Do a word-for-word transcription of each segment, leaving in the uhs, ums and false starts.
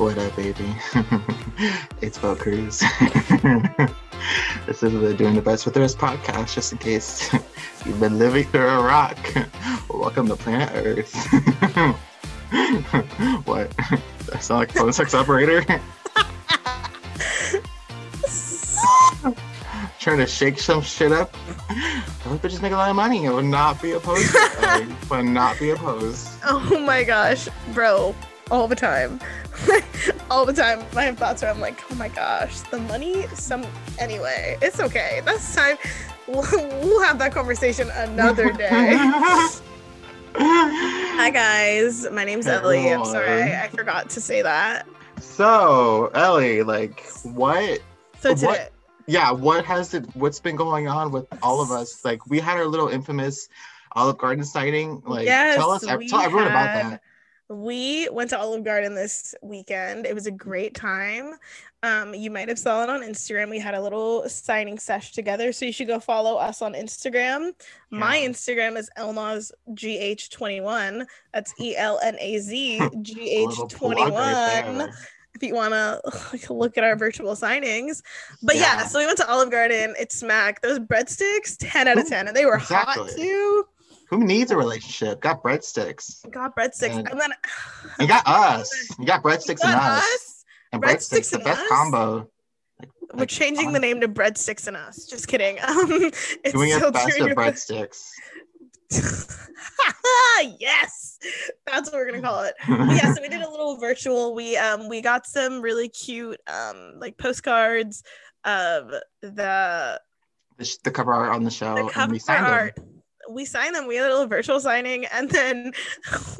What up, baby? It's Bo Cruz. This is the Doing the Best with the Rest podcast, just in case you've been living through a rock. Welcome to planet Earth. What? Does that sound like a phone sex operator? Trying to shake some shit up. Those bitches make a lot of money. I would not be opposed to it. I would not be opposed. Oh my gosh, bro. All the time. All the time. I have thoughts where I'm like, oh my gosh, the money, some, anyway, it's okay. That's time. We'll, we'll have that conversation another day. Hi guys, my name's Ellie. I'm sorry, I forgot to say that. So, Ellie, like, what? So today. What, yeah, what has it, what's been going on with all of us? Like, we had our little infamous Olive Garden sighting. Like, yes, tell us, tell everyone had... about that. We went to Olive Garden this weekend. It was a great time. Um, you might have saw it on Instagram. We had a little signing sesh together, so you should go follow us on Instagram. Yeah. My Instagram is Elnazgh twenty-one. That's E L N A Z G H twenty-one. If you want to look at our virtual signings. But yeah. yeah, so we went to Olive Garden. It smacked. Those breadsticks, ten out of ten. And they were exactly. hot, too. Who needs a relationship? Got breadsticks. Got breadsticks. And, and then you got us. You got breadsticks and us. us. And breadsticks, breadsticks the and best us. combo. Like, We're like, changing on. the name to breadsticks and us. Just kidding. Um, it's Doing it best with breadsticks. Yes, that's what we're gonna call it. Yeah, so we did a little virtual. We um we got some really cute um like postcards of the the, sh- the cover art on the show. The cover and we signed art. Them. We signed them. We had a little virtual signing, and then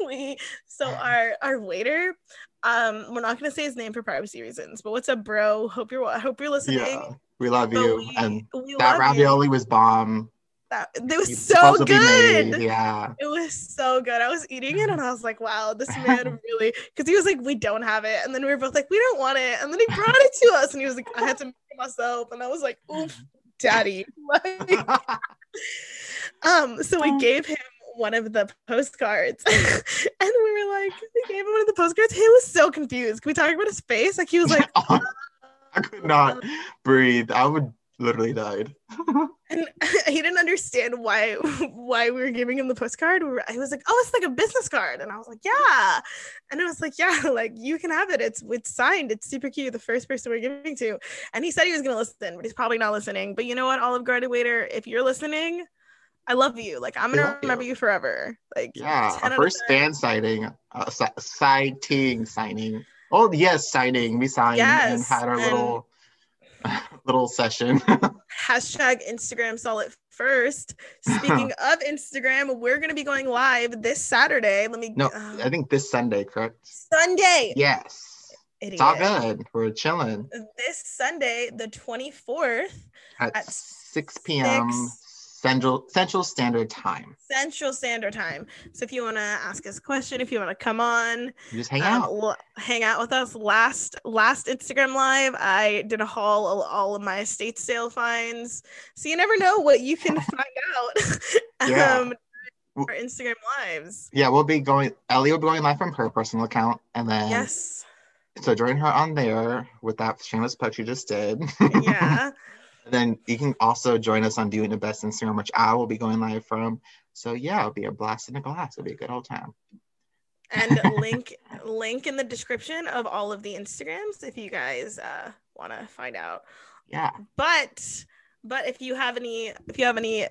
we. So our our waiter, um, we're not gonna say his name for privacy reasons. But what's up, bro? Hope you're hope you're listening. Yeah, we love but you. We, and we that ravioli you. was bomb. That it was it's so good. Yeah, it was so good. I was eating it, and I was like, wow, this man really. Because he was like, we don't have it, and then we were both like, we don't want it, and then he brought it to us, and he was like, I had to make it myself, and I was like, oof, daddy. Like, Um, so we gave him one of the postcards and we were like, we gave him one of the postcards. He was so confused. Can we talk about his face? Like he was like, uh, I could not breathe. I would literally died. And he didn't understand why, why we were giving him the postcard. We were, he was like, oh, it's like a business card. And I was like, yeah. And it was like, yeah, like you can have it. It's, it's signed. It's super cute. The first person we're giving to. And he said he was going to listen, but he's probably not listening. But you know what, Olive Garden waiter, if you're listening, I love you. Like, I'm going to remember you. you forever. Like, yeah, our first fan sighting, uh, si- sighting, signing. Oh, yes, signing. We signed yes, and had our and little little session. Hashtag Instagram saw it first. Speaking of Instagram, we're going to be going live this Saturday. Let me. No, uh, I think this Sunday, correct? Sunday. Yes. Idiot. It's all good. We're chilling. This Sunday, the twenty-fourth at, at six p.m. six Central Central Standard Time. Central Standard Time. So if you want to ask us a question, if you want to come on, you just hang um, out. We'll hang out with us. Last last Instagram Live, I did a haul all, all of my estate sale finds. So you never know what you can find out. Yeah. um, our Instagram Lives. Yeah, we'll be going. Ellie will be going live from her personal account, and then yes. So join her on there with that shameless plug you just did. Yeah. Then you can also join us on Doing the Best Instagram, which I will be going live from. So yeah, it'll be a blast in a glass. It'll be a good old time. And link link in the description of all of the Instagrams if you guys uh, want to find out. Yeah. But but if you have any if you have any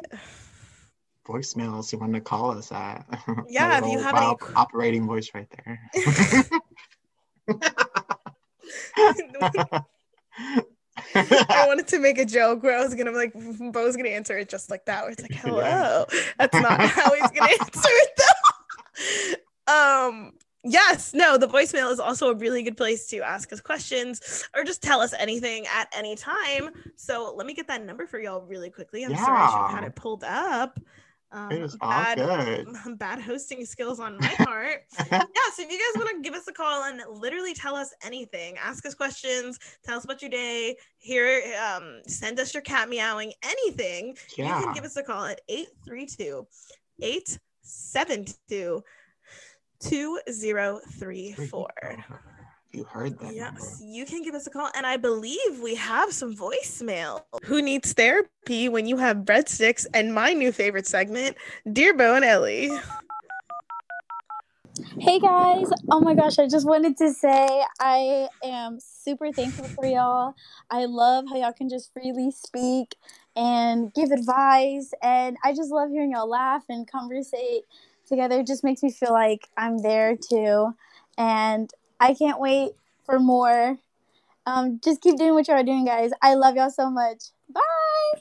voicemails you want to call us at. Yeah, if you have any operating voice right there. I wanted to make a joke where I was gonna like Bo's gonna answer it just like that, where it's like hello. That's not how he's gonna answer it though. Um yes, no, the voicemail is also a really good place to ask us questions or just tell us anything at any time. So let me get that number for y'all really quickly. I'm yeah. sorry, I should have had it pulled up. Um, it was all bad, good. Bad hosting skills on my part. Yeah, so if you guys want to give us a call and literally tell us anything, ask us questions, tell us about your day, here, um, send us your cat meowing, anything, yeah. you can give us a call at eight three two, eight seven two, two zero three four. You heard that. Yes, number. You can give us a call. And I believe we have some voicemail. Who needs therapy when you have breadsticks and my new favorite segment, Dear Bo and Ellie. Hey guys. Oh my gosh. I just wanted to say I am super thankful for y'all. I love how y'all can just freely speak and give advice. And I just love hearing y'all laugh and conversate together. It just makes me feel like I'm there too. And I can't wait for more. Um, just keep doing what y'all are doing, guys. I love y'all so much. Bye.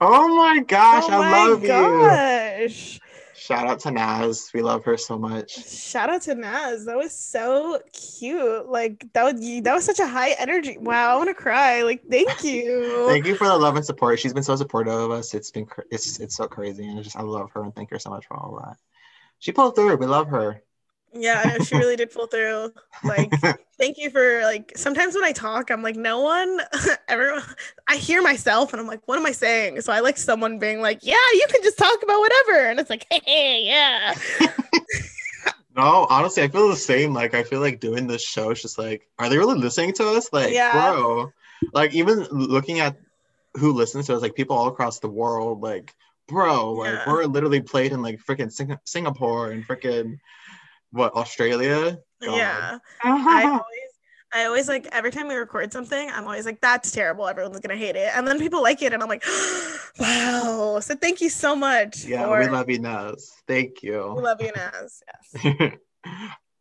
Oh my gosh, oh I my love gosh. you. Shout out to Naz. We love her so much. Shout out to Naz. That was so cute. Like that was that was such a high energy. Wow, I want to cry. Like, thank you. Thank you for the love and support. She's been so supportive of us. It's been it's it's so crazy, and I just I love her and thank her so much for all that. She pulled through. We love her. Yeah, I know, she really did pull through. Like, thank you for, like, sometimes when I talk, I'm like, no one, everyone, I hear myself and I'm like, what am I saying? So I like someone being like, yeah, you can just talk about whatever. And it's like, hey, hey yeah. No, honestly, I feel the same. Like, I feel like doing this show is just like, are they really listening to us? Like, yeah. Bro. Like, even looking at who listens to us, like, people all across the world, like, bro, like, yeah. We're literally played in, like, freaking Sing- Singapore and freaking... What, Australia? God. Yeah. I always, I always like, every time we record something, I'm always like, that's terrible. Everyone's going to hate it. And then people like it. And I'm like, wow. So thank you so much. Yeah, for... we love you, Naz. Thank you. We love you, Naz. Yes.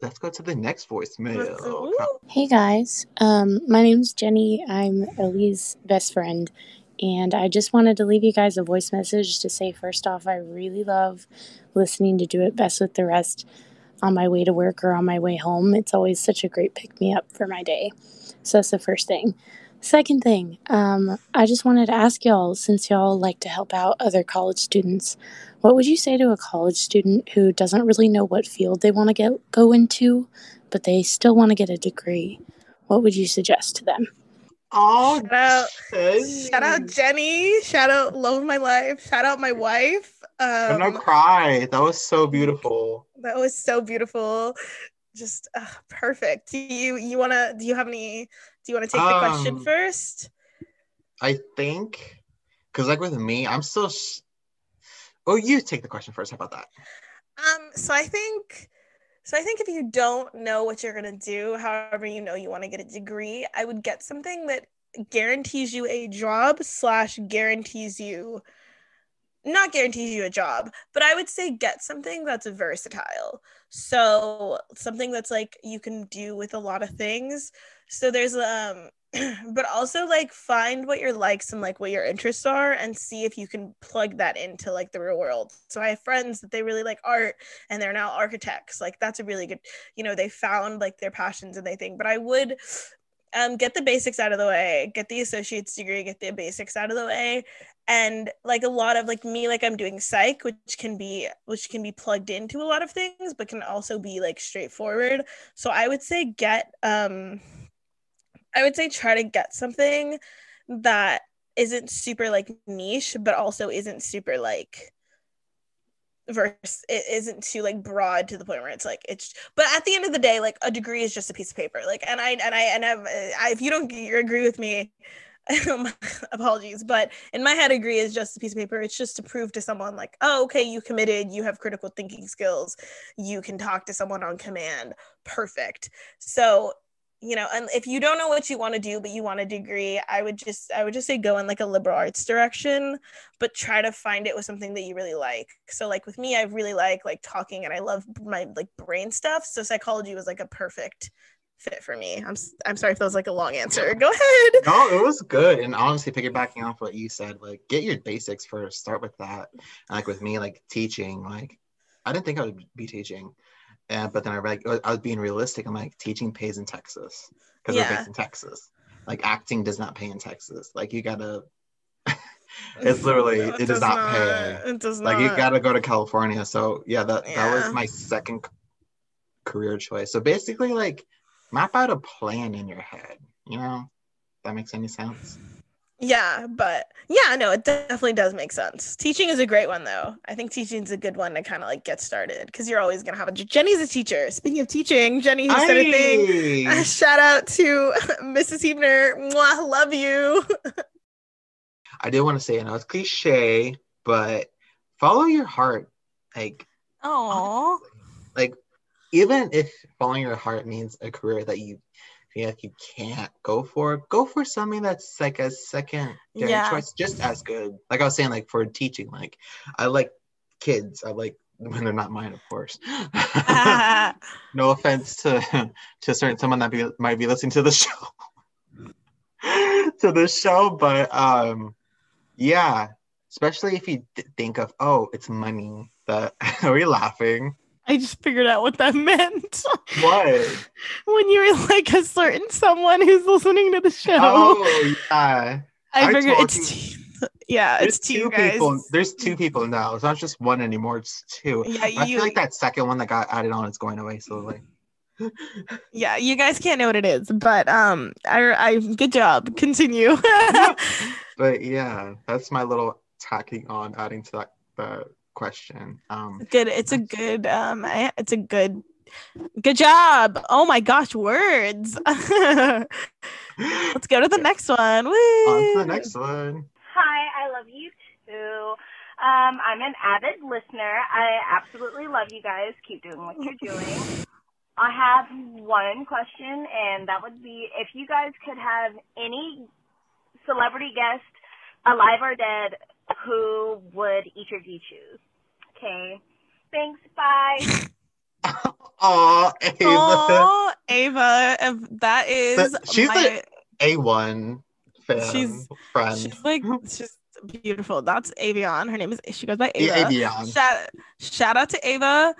Let's go to the next voicemail. Hey, guys. Um, my name's Jenny. I'm Ellie's best friend. And I just wanted to leave you guys a voice message to say, first off, I really love listening to Do It Best with the Rest. On my way to work or on my way home, it's always such a great pick-me-up for my day. So that's the first thing. Second thing, um, I just wanted to ask y'all, since y'all like to help out other college students, what would you say to a college student who doesn't really know what field they want to get go into, but they still want to get a degree? What would you suggest to them? Oh, shout out, shout out Jenny. Shout out Love My Life. Shout out my wife. Um, I'm gonna cry. That was so beautiful. That was so beautiful. Just uh, perfect. Do you you wanna? Do you have any? Do you wanna take um, the question first? I think, because like with me, I'm still. Sh- oh, you take the question first. How about that? Um. So I think. So I think if you don't know what you're going to do, however you know you want to get a degree, I would get something that guarantees you a job slash guarantees you, not guarantees you a job, but I would say get something that's versatile. So something that's like you can do with a lot of things. So there's, um, but also like find what your likes and like what your interests are and see if you can plug that into like the real world. So I have friends that they really like art and they're now architects. Like that's a really good, you know, they found like their passions and they think, but I would um, get the basics out of the way, get the associate's degree, get the basics out of the way. And like a lot of like me, like I'm doing psych, which can be, which can be plugged into a lot of things, but can also be like straightforward. So I would say get, um, I would say try to get something that isn't super like niche, but also isn't super like verse. It isn't too like broad to the point where it's like it's. But at the end of the day, like a degree is just a piece of paper. Like, and I and I and I've, I, if you don't agree with me, apologies. But in my head, a degree is just a piece of paper. It's just to prove to someone like, oh, okay, you committed. You have critical thinking skills. You can talk to someone on command. Perfect. So. You know, and if you don't know what you want to do, but you want a degree, I would just, I would just say go in like a liberal arts direction, but try to find it with something that you really like. So like with me, I really like, like talking and I love my like brain stuff. So psychology was like a perfect fit for me. I'm, I'm sorry if that was like a long answer. Go ahead. No, it was good. And honestly, piggybacking off what you said, like get your basics first, start with that. And like with me, like teaching, like I didn't think I would be teaching. Yeah, but then I like I was being realistic. I'm like, teaching pays in Texas because yeah. We're based in Texas. Like acting does not pay in Texas. Like you gotta, it's literally no, it, it does, does not, not pay. It does like not. You gotta go to California. So yeah, that yeah. that was my second career choice. So basically, like map out a plan in your head. You know, if that makes any sense. Yeah, but yeah, no, it definitely does make sense. Teaching is a great one, though. I think teaching is a good one to kind of like get started, because you're always going to have a... Jenny's a teacher. Speaking of teaching, Jenny who said a thing. Uh, shout out to Missus Hebner. Mwah, love you. I did want to say, I know it's cliche, but follow your heart. Like, oh, like even if following your heart means a career that you... you know, if you can't go for go for something that's like a second yeah. choice, just as good. Like I was saying, like for teaching, like I like kids. I like when they're not mine, of course. Uh, no offense to to certain someone that be, might be listening to the show, to the show, but um, yeah, especially if you th- think of oh, it's money. That are we laughing? I just figured out what that meant. What? When you were like a certain someone who's listening to the show. Oh, yeah. I, I figured it's, you, t- yeah, it's two guys. People, there's two people now. It's not just one anymore. It's two. Yeah, you, I feel like that second one that got added on is going away slowly. Yeah, you guys can't know what it is, but um, I, I good job. Continue. But yeah, that's my little tacking on, adding to that. that question um good it's a good um I, it's a good good job. Oh my gosh, words. Let's go to the next one. Woo! On to the next one. Hi, I love you too. um I'm an avid listener. I absolutely love you guys. Keep doing what you're doing. I have one question, and that would be, if you guys could have any celebrity guest, alive or dead, who would each of you choose? Okay. Thanks. Bye. Aw, Ava. Oh, Ava. That is... But she's my... an A one fan. She's, friend. She's like... She's beautiful. That's Avion. Her name is... She goes by Ava. Avion. Shout, shout out to Ava.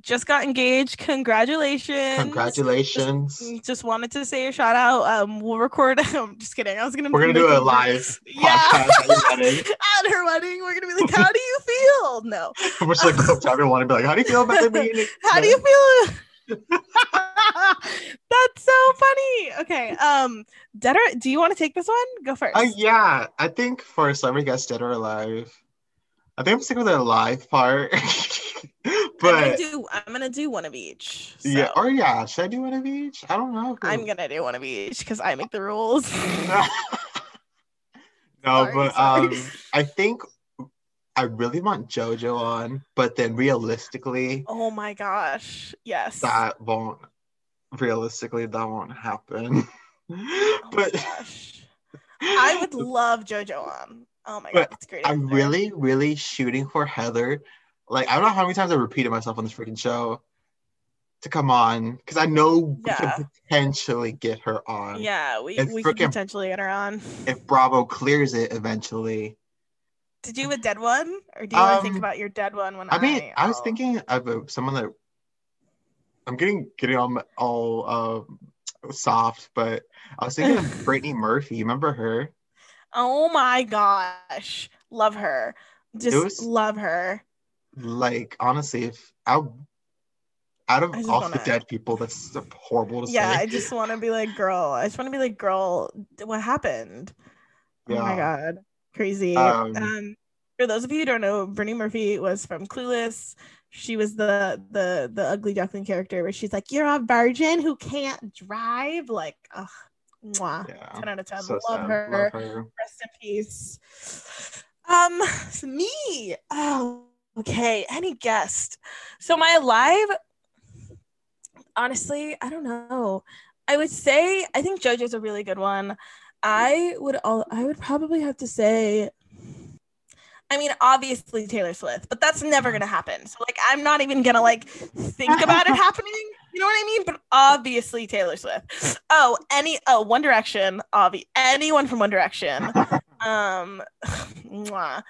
Just got engaged. Congratulations. Congratulations. Just, just wanted to say a shout out. Um, we'll record. I'm just kidding. I was gonna. We're gonna do a live yeah. podcast at, at her wedding. We're gonna be like, how do you feel? No. We're just like, go to everyone and be like, how do you feel about the meeting? How do you feel? That's so funny. Okay. Um, dead or do you want to take this one? Go first. Uh, yeah, I think for celebrity guest, dead or alive. I think I'm sticking with the alive part. But I'm gonna, do, I'm gonna do one of each. So. Yeah. Or yeah, should I do one of each? I don't know. I'm gonna do one of each because I make the rules. no, sorry, but sorry. um, I think I really want JoJo on, but then realistically, oh my gosh, yes, that won't. Realistically, that won't happen. Oh but my gosh. I would love JoJo on. Oh my god, that's great. I'm there. really, really shooting for Heather. Like, I don't know how many times I repeated myself on this freaking show to come on, because I know yeah. we can potentially get her on. Yeah, we, we freaking, can potentially get her on. If Bravo clears it eventually. Did you have a dead one? Or do you um, want to think about your dead one? When I mean, I, I was thinking of a, someone that... I'm getting getting all, all uh, soft, but I was thinking of Brittany Murphy. You remember her? Oh my gosh. Love her. Just was, love her. Like, honestly, if I out of all wanna, the dead people, that's horrible to yeah, say. Yeah, I just want to be like, girl. I just want to be like, girl, what happened? Yeah. Oh my god, crazy. Um, um, for those of you who don't know, Brittany Murphy was from Clueless. She was the the the ugly duckling character where she's like, "You're a virgin who can't drive." Like, ugh, mwah. Yeah, ten out of ten. So Love, her. Love her. Rest in peace. Um, me. Oh. Okay, any guest? So my alive, honestly, I don't know. I would say I think JoJo's a really good one. I would all I would probably have to say, I mean, obviously Taylor Swift, but that's never gonna happen. So like, I'm not even gonna like think about it happening. You know what I mean? But obviously Taylor Swift. Oh, any oh One Direction, obvi anyone from One Direction. Um, mwah.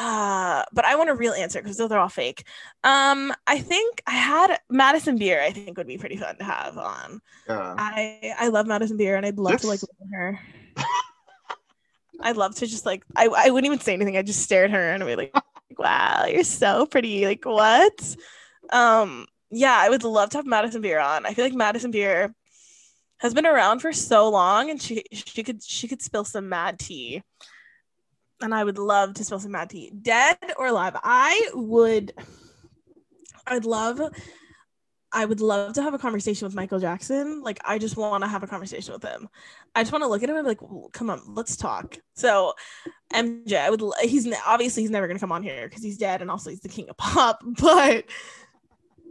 Uh, but I want a real answer because those are all fake. Um, I think I had Madison Beer. I think would be pretty fun to have on. Yeah. I I love Madison Beer, and I'd love this... to like look at her. I'd love to just like I I wouldn't even say anything. I just stare at her and I'd be like, wow, you're so pretty. Like what? Um, yeah, I would love to have Madison Beer on. I feel like Madison Beer has been around for so long, and she she could she could spill some mad tea. And I would love to spill some mad tea, dead or alive. I would, I'd love, I would love to have a conversation with Michael Jackson. Like, I just want to have a conversation with him. I just want to look at him and be like, well, come on, let's talk. So M J, I would, he's obviously, he's never going to come on here because he's dead. And also he's the king of pop, but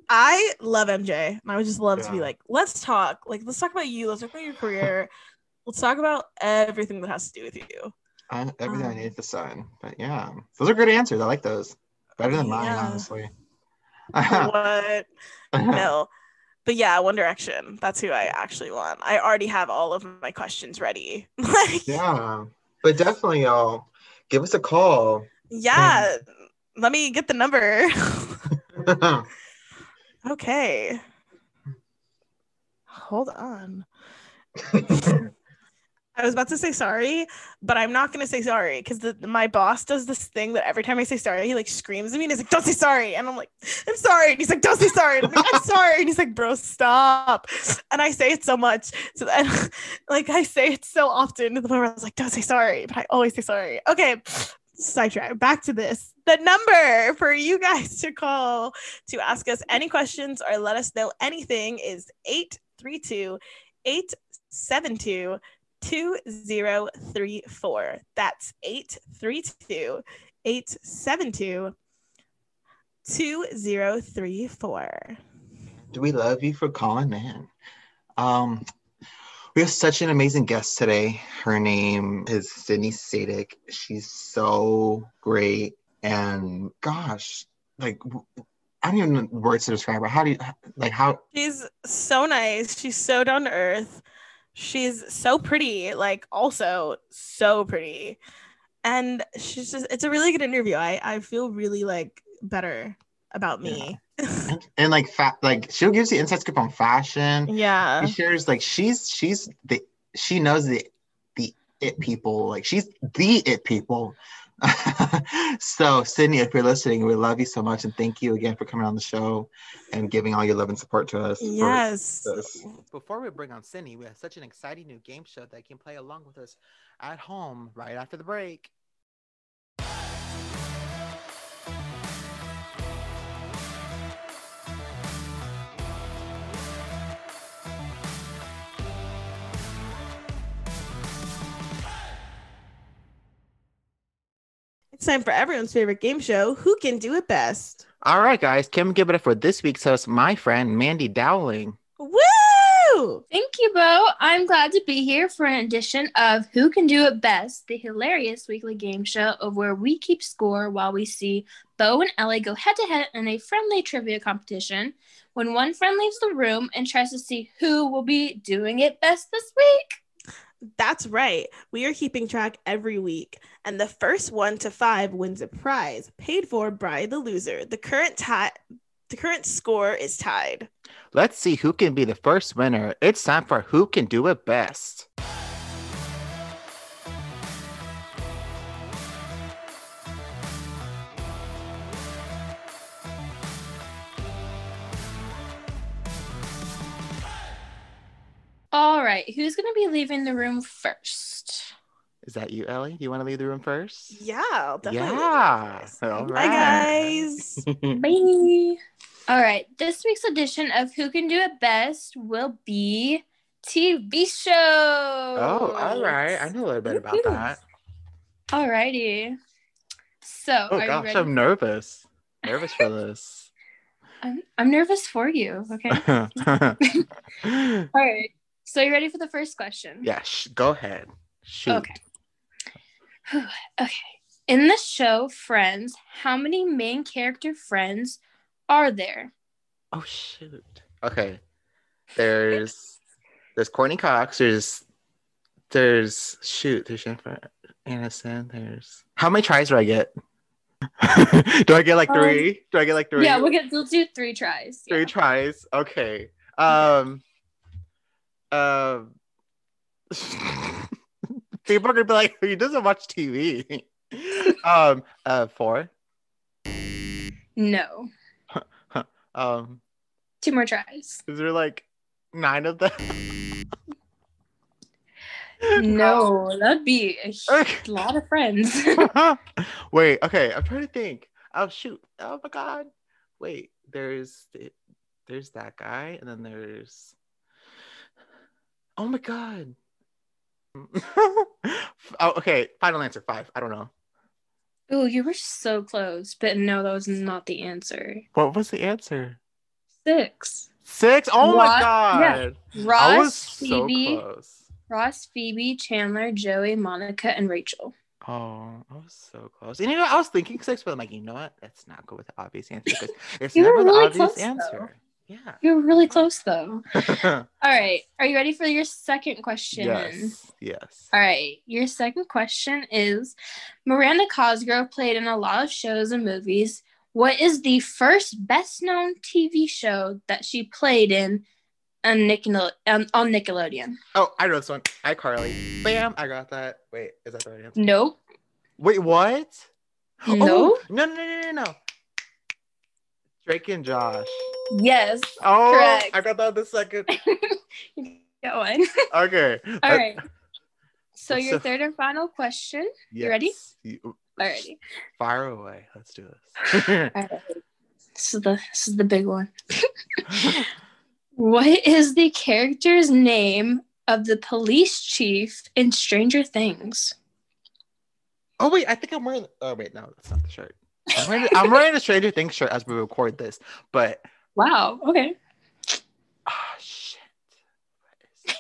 I love M J. And I would just love yeah. to be like, let's talk, like, let's talk about you. Let's talk about your career. Let's talk about everything that has to do with you. I, everything um, I need to sign, but yeah, those are good answers. I like those better than yeah. mine, honestly. What? No, but yeah, One Direction. That's who I actually want. I already have all of my questions ready. Yeah, but definitely, y'all, give us a call. Yeah, let me get the number. Okay, hold on. I was about to say sorry, but I'm not going to say sorry because my boss does this thing that every time I say sorry, he like screams at me and he's like, don't say sorry. And I'm like, I'm sorry. And he's like, don't say sorry. And I'm like, I'm sorry. And he's like, bro, stop. And I say it so much. So then, like, I say it so often to the point where I was like, don't say sorry. But I always say sorry. Okay. Sidetrack. Back to this. The number for you guys to call to ask us any questions or let us know anything is eight three two, eight seven two, two zero three four. That's eight three two, eight seven two, two zero three four. Do we love you for calling in? Um, we have such an amazing guest today. Her name is Sydney Sadick. She's so great, and gosh, like, I don't even know words to describe her. How do you like how? She's so nice. She's so down to earth. She's so pretty, like also so pretty. And she's just, it's a really good interview. I, I feel really like better about me. Yeah. And, and like fat, like she'll give you inside scoop on fashion. Yeah. She shares like she's, she's the, she knows the, the it people. Like she's the it people. So Sydney, if you're listening, we love you so much, and thank you again for coming on the show and giving all your love and support to us. Yes. Before we bring on Sydney, we have such an exciting new game show that can play along with us at home right after the break. It's time for everyone's favorite game show, Who Can Do It Best? All right, guys. Kim, give it up for this week's host, my friend, Mandy Dowling. Woo! Thank you, Bo. I'm glad to be here for an edition of Who Can Do It Best, the hilarious weekly game show of where we keep score while we see Bo and Ellie go head-to-head in a friendly trivia competition when one friend leaves the room and tries to see who will be doing it best this week. That's right. We are keeping track every week, and the first one to five wins a prize paid for by the loser. The current tie, the current score is tied. Let's see who can be the first winner. It's time for Who Can Do It Best. All right, who's going to be leaving the room first? Is that you, Ellie? You want to leave the room first? Yeah, I'll definitely. Yeah. All right. Bye, guys. Bye. All right, this week's edition of Who Can Do It Best will be T V shows. Oh, all right. I know a little bit about that. All righty. So, oh, are gosh, you ready? I'm nervous. Nervous for this. I'm, I'm nervous for you. Okay. All right. So you ready for the first question? Yeah, sh- go ahead. Shoot. Okay. Okay. In the show Friends, how many main character friends are there? Oh, shoot. Okay. There's there's Courtney Cox. There's there's shoot. There's Jennifer Aniston. There's how many tries do I get? do I get like three? Um, do I get like three? Yeah, we'll get we'll do three tries. Three yeah. tries. Okay. Um. Um, people are gonna be like, he doesn't watch T V. um, uh, four. No. um, two more tries. Is there like nine of them? No, that'd be a sh- lot of friends. Wait, okay, I'm trying to think. Oh, shoot. Oh, my God. Wait, there's there's that guy, and then there's... Oh, my God. Oh, okay, final answer, five. I don't know. Oh, you were so close, but no, that was not the answer. What was the answer? Six. Six? Oh, Ross, my God. Yeah. Ross, I was so Phoebe, close. Ross, Phoebe, Chandler, Joey, Monica, and Rachel. Oh, I was so close. And you know, I was thinking six, but I'm like, you know what? Let's not go with the obvious answer because it's never really the obvious close, answer. Though. Yeah. You were really close, though. All right. Are you ready for your second question? Yes. Yes. All right. Your second question is, Miranda Cosgrove played in a lot of shows and movies. What is the first best-known T V show that she played in on Nickel- on Nickelodeon? Oh, I know this one. iCarly. Bam, I got that. Wait, is that the right answer? Nope. Wait, what? No. Oh, no, no, no, no, no. Drake and Josh. Yes, oh, correct. I got that the second. You got one. Okay. All I- right. So your so- third and final question. Yes. You ready? You- Alrighty. Fire away. Let's do this. Right. This is the this is the big one. What is the character's name of the police chief in Stranger Things? Oh wait, I think I'm wearing. Oh wait, no, that's not the shirt. I'm wearing, I'm wearing a Stranger Things shirt as we record this. But wow. Okay. Ah oh, shit. What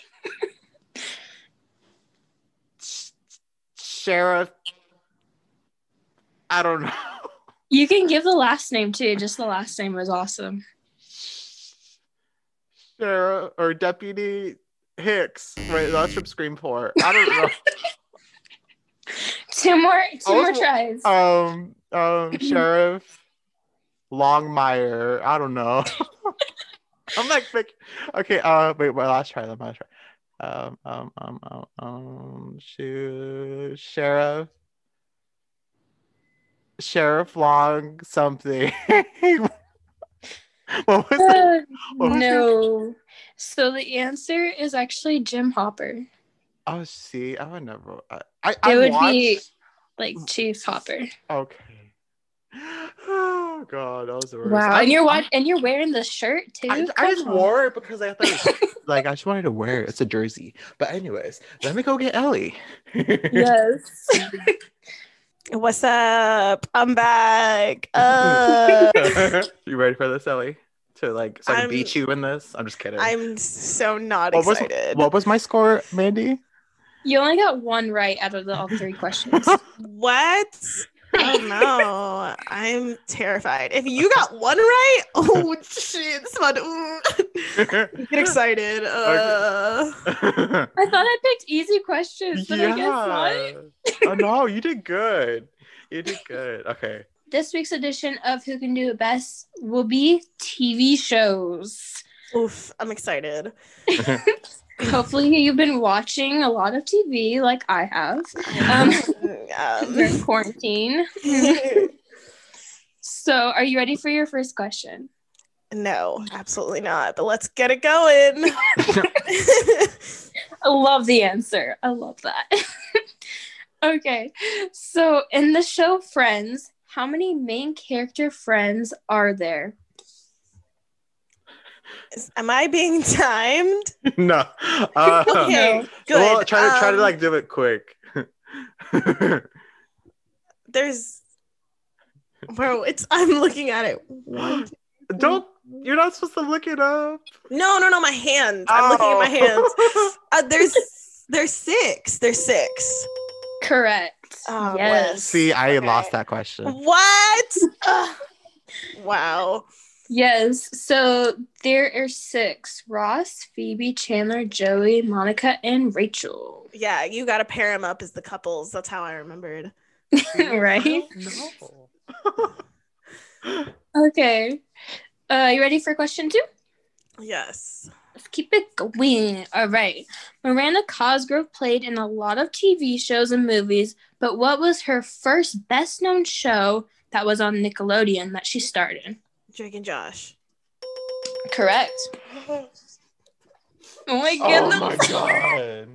is Sh- Sheriff. I don't know. You can give the last name too. Just the last name was awesome. Sheriff or Deputy Hicks. Right, that's from Scream four. I don't know. Two more, two oh, more tries. Um, um, Sheriff Longmire. I don't know. I'm like, okay. Uh, wait. Well, last try. Last try. Um, um, um, um, um shoot, Sheriff. Sheriff Long something. What was it? Uh, no. It? So the answer is actually Jim Hopper. Oh, see, I would never. I, I, it I would watched... be like Chief Hopper. Okay. Oh God, that was the worst. Wow, I, and you're I, and you're wearing the shirt too. I, I just on. wore it because I thought like I just wanted to wear it. It's a jersey. But anyways, let me go get Ellie. Yes. What's up? I'm back. Uh, you ready for this, Ellie? To like, so I can beat you in this? I'm just kidding. I'm so not what excited. Was, what was my score, Mandy? You only got one right out of the all three questions. What? Oh no, I'm terrified. If you got one right, oh shit, this one. Get excited. Uh... I thought I picked easy questions, but yeah. I guess not. Oh no, you did good. You did good. Okay. This week's edition of Who Can Do It Best will be T V shows. Oof, I'm excited. Hopefully you've been watching a lot of T V like I have um, during quarantine. So are you ready for your first question? No, absolutely not. But let's get it going. I love the answer. I love that. Okay. So in the show Friends, how many main character friends are there? Is, am I being timed? No. Uh, okay, no. Good. Well, try to, um, try to like do it quick. There's, bro. It's. I'm looking at it. What? Don't. You're not supposed to look it up. No, no, no. My hands. Oh. I'm looking at my hands. Uh, there's, there's six. There's six. Correct. Oh, yes. What? See, I okay. lost that question. What? uh, wow. Yes, so there are six. Ross, Phoebe, Chandler, Joey, Monica, and Rachel. Yeah, you got to pair them up as the couples. That's how I remembered. Right? No. Okay. Uh, you ready for question two? Yes. Let's keep it going. All right. Miranda Cosgrove played in a lot of T V shows and movies, but what was her first best-known show that was on Nickelodeon that she starred in? Drake and Josh. Correct. Oh my goodness. Oh my God.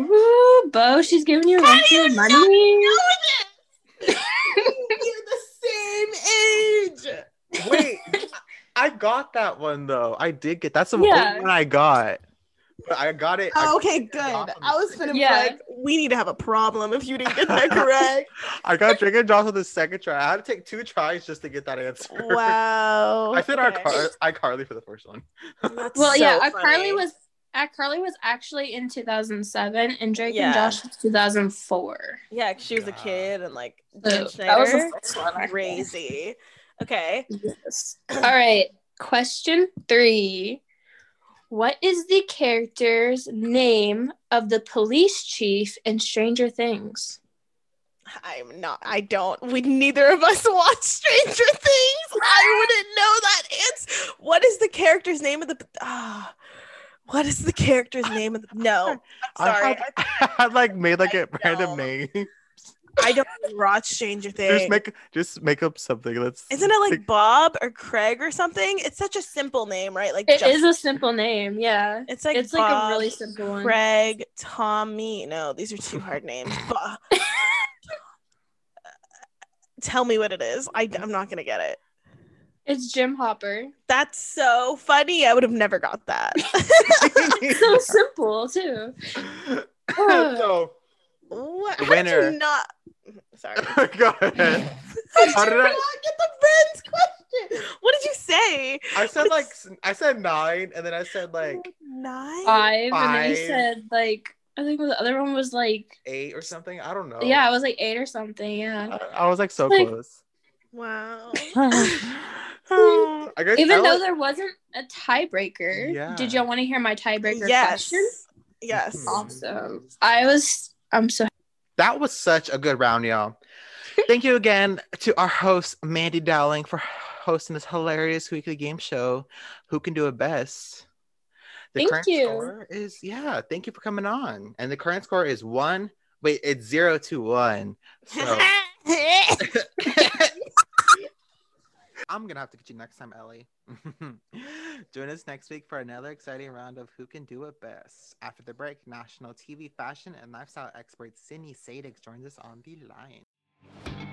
Ooh, Bo, she's giving you How do you money. Not know this? You're the same age. Wait, I got that one though. I did get that's the yeah. one I got. But I got it. Oh, I okay, good. It I was gonna yeah. be like, we need to have a problem if you didn't get that correct. I got drink and drops on the second try. I had to take two tries just to get that answer. Wow. I said okay. our Car- iCarly for the first one. That's well, so yeah, funny. iCarly was. iCarly was actually in two thousand seven and Drake yeah. and Josh was two thousand four. Yeah, she was God. a kid and like so, that was the first one, crazy. Okay. Yes. All right. Question three. What is the character's name of the police chief in Stranger Things? I'm not. I don't. We neither of us watch Stranger Things. I wouldn't know that answer. What is the character's name of the? Ah. Oh. What is the character's name of the no? I'm sorry. I, had, I like made like a random name. I don't watch Stranger Things. Just make just make up something. Let's Isn't it like Bob or Craig or something? It's such a simple name, right? Like it Justin. Is a simple name, yeah. It's like it's Bob, like a really simple one. Craig, Tommy. No, these are two hard names. Tell me what it is. I, I'm not gonna get it. It's Jim Hopper. That's so funny. I would have never got that. It's so simple, too. So, what? The winner. How did you not... Sorry. Go ahead. How did, How did you I... not get the friends question? What did you say? I said, like, I said nine, and then I said, like... Nine? Five, five. And then you said, like... I think the other one was, like... Eight or something? I don't know. Yeah, it was, like, eight or something, yeah. I, I was, like, so like, close. Wow. Oh, I guess even though like... there wasn't a tiebreaker, yeah. did y'all want to hear my tiebreaker yes. question? Yes. Awesome. I was, I'm so that was such a good round, y'all. Thank you again to our host, Mandy Dowling, for hosting this hilarious weekly game show, Who Can Do It Best? The thank current you. Score is, yeah, thank you for coming on. And the current score is one, wait, it's zero to one. So... I'm gonna have to get you next time, Ellie. Join us next week for another exciting round of Who Can Do It Best. After the break, national T V fashion and lifestyle expert Sydney Sadick joins us on the line.